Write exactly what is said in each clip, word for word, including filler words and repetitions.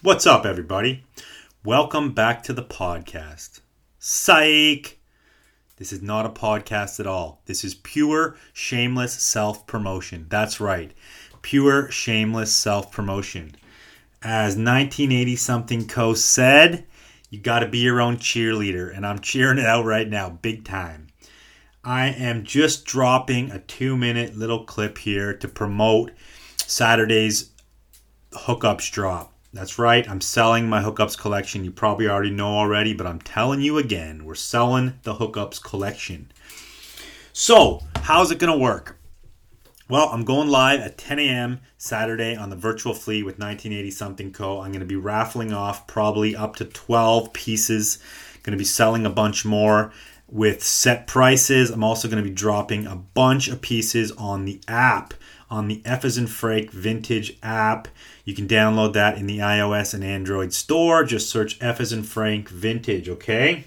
What's up, everybody? Welcome back to the podcast. Psych! This is not a podcast at all. This is pure, shameless self-promotion. That's right. Pure, shameless self-promotion. As nineteen eighty-something Co said, you got to be your own cheerleader, and I'm cheering it out right now, big time. I am just dropping a two-minute little clip here to promote Saturday's hookups drop. That's right, I'm selling my hookups collection. You probably already know already, but I'm telling you again, we're selling the hookups collection. So, how's it going to work? Well, I'm going live at ten a.m. Saturday on the Virtual Flea with nineteen eighty something Co. I'm going to be raffling off probably up to twelve pieces. Going to be selling a bunch more with set prices. I'm also going to be dropping a bunch of pieces on the app. On the F as in Frank Vintage app. You can download that in the iOS and Android store. Just search F as in Frank Vintage, okay?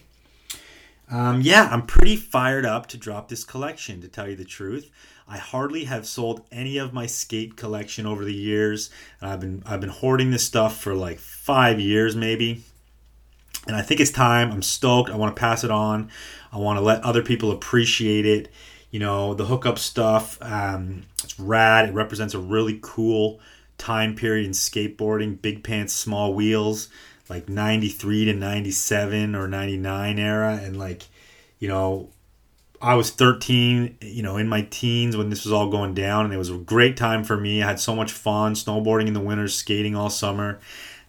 Um, yeah, I'm pretty fired up to drop this collection, to tell you the truth. I hardly have sold any of my skate collection over the years. I've been I've been hoarding this stuff for like five years maybe. And I think it's time. I'm stoked. I want to pass it on. I want to let other people appreciate it. You know, the hookup stuff, um, it's rad. It represents a really cool time period in skateboarding. Big pants, small wheels, like ninety-three to ninety-seven or ninety-nine era. And like, you know, I was thirteen, you know, in my teens when this was all going down. And it was a great time for me. I had so much fun snowboarding in the winter, skating all summer.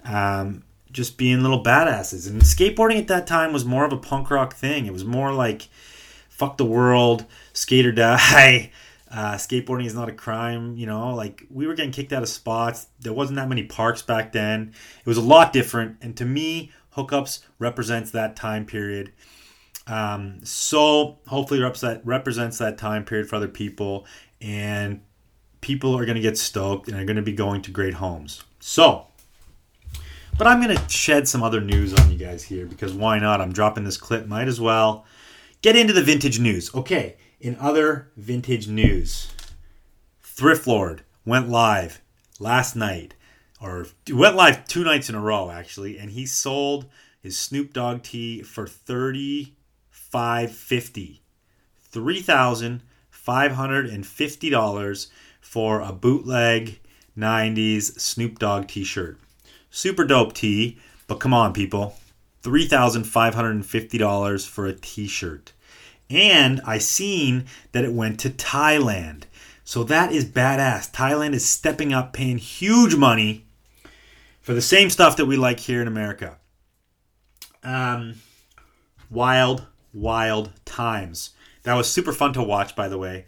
Um, just being little badasses. And skateboarding at that time was more of a punk rock thing. It was more like, fuck the world, skate or die, uh, skateboarding is not a crime, you know, like we were getting kicked out of spots, there wasn't that many parks back then, it was a lot different, and to me, hookups represents that time period, um, so hopefully it represents that time period for other people, and people are going to get stoked, and are going to be going to great homes, so... But I'm going to shed some other news on you guys here, because why not, I'm dropping this clip, might as well. Get into the vintage news. Okay, in other vintage news, Thrift Lord went live last night, or went live two nights in a row, actually, and he sold his Snoop Dogg tee for thirty-five fifty, three thousand five hundred fifty dollars for a bootleg nineties Snoop Dogg t-shirt. Super dope tee, but come on, people. three thousand five hundred fifty dollars for a t-shirt. And I seen that it went to Thailand. So that is badass. Thailand is stepping up, paying huge money for the same stuff that we like here in America. Um, wild, wild times. That was super fun to watch, by the way.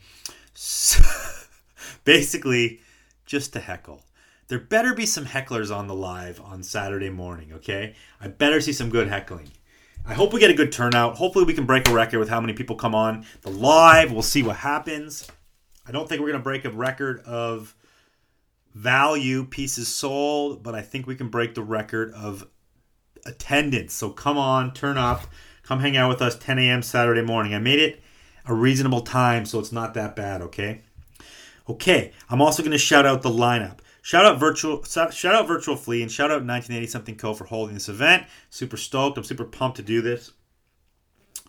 So, basically, just to heckle. There better be some hecklers on the live on Saturday morning, okay? I better see some good heckling. I hope we get a good turnout. Hopefully we can break a record with how many people come on the live. We'll see what happens. I don't think we're going to break a record of value pieces sold, but I think we can break the record of attendance. So come on, turn up. Come hang out with us ten a.m. Saturday morning. I made it a reasonable time, so it's not that bad, okay? Okay, I'm also going to shout out the lineup. Shout out Virtual shout out Virtual Flea and shout out nineteen eighty something Co for holding this event. Super stoked. I'm super pumped to do this.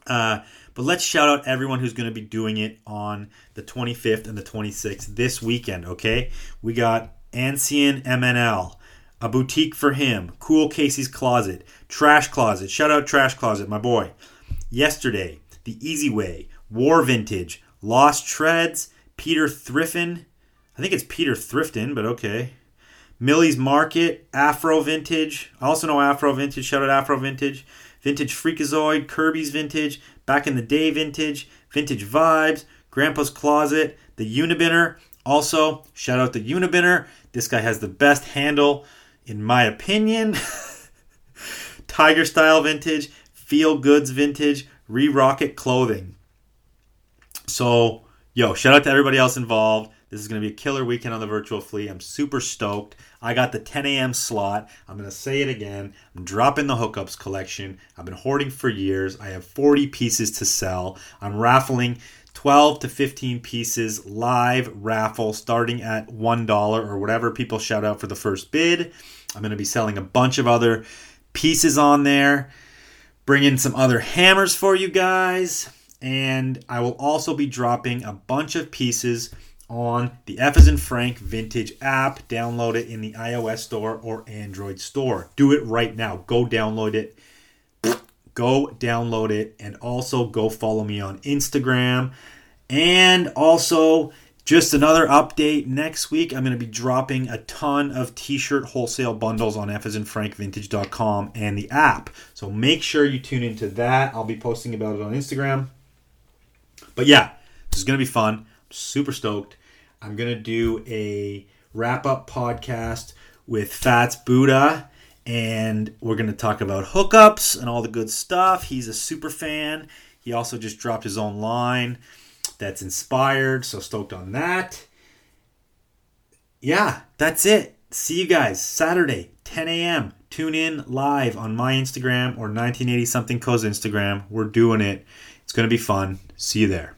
Uh, but let's shout out everyone who's going to be doing it on the twenty-fifth and the twenty-sixth this weekend, okay? We got Ancien M N L, A Boutique for Him, Cool Casey's Closet, Trash Closet. Shout out Trash Closet, my boy. Yesterday, The Easy Way, War Vintage, Lost Treads, Peter Thrifton. I think it's Peter Thrifton, but okay. Millie's Market, Afro Vintage. I also know Afro Vintage. Shout out Afro Vintage. Vintage Freakazoid, Kirby's Vintage, Back in the Day Vintage, Vintage Vibes, Grandpa's Closet, the Unibinner. Also, shout out the Unibinner. This guy has the best handle, in my opinion. Tiger Style Vintage, Feel Goods Vintage, Re-Rocket Clothing. So, yo, shout out to everybody else involved. This is going to be a killer weekend on the Virtual Flea. I'm super stoked. I got the ten a.m. slot. I'm going to say it again. I'm dropping the hookups collection. I've been hoarding for years. I have forty pieces to sell. I'm raffling twelve to fifteen pieces live raffle starting at one dollar or whatever people shout out for the first bid. I'm going to be selling a bunch of other pieces on there, bring in some other hammers for you guys, and I will also be dropping a bunch of pieces on the F as in Frank Vintage app. Download it in the iOS store or Android store. Do it right now. Go download it. Go download it, and also go follow me on Instagram. And also, just another update, next week I'm going to be dropping a ton of t-shirt wholesale bundles on f as in frank vintage dot com and the app. So make sure you tune into that. I'll be posting about it on Instagram. But yeah, this is going to be fun. I'm super stoked. I'm going to do a wrap-up podcast with Fats Buddha, and we're going to talk about hookups and all the good stuff. He's a super fan. He also just dropped his own line that's inspired, so stoked on that. Yeah, that's it. See you guys Saturday, ten a.m. Tune in live on my Instagram or nineteen eighty something co's Instagram. We're doing it. It's going to be fun. See you there.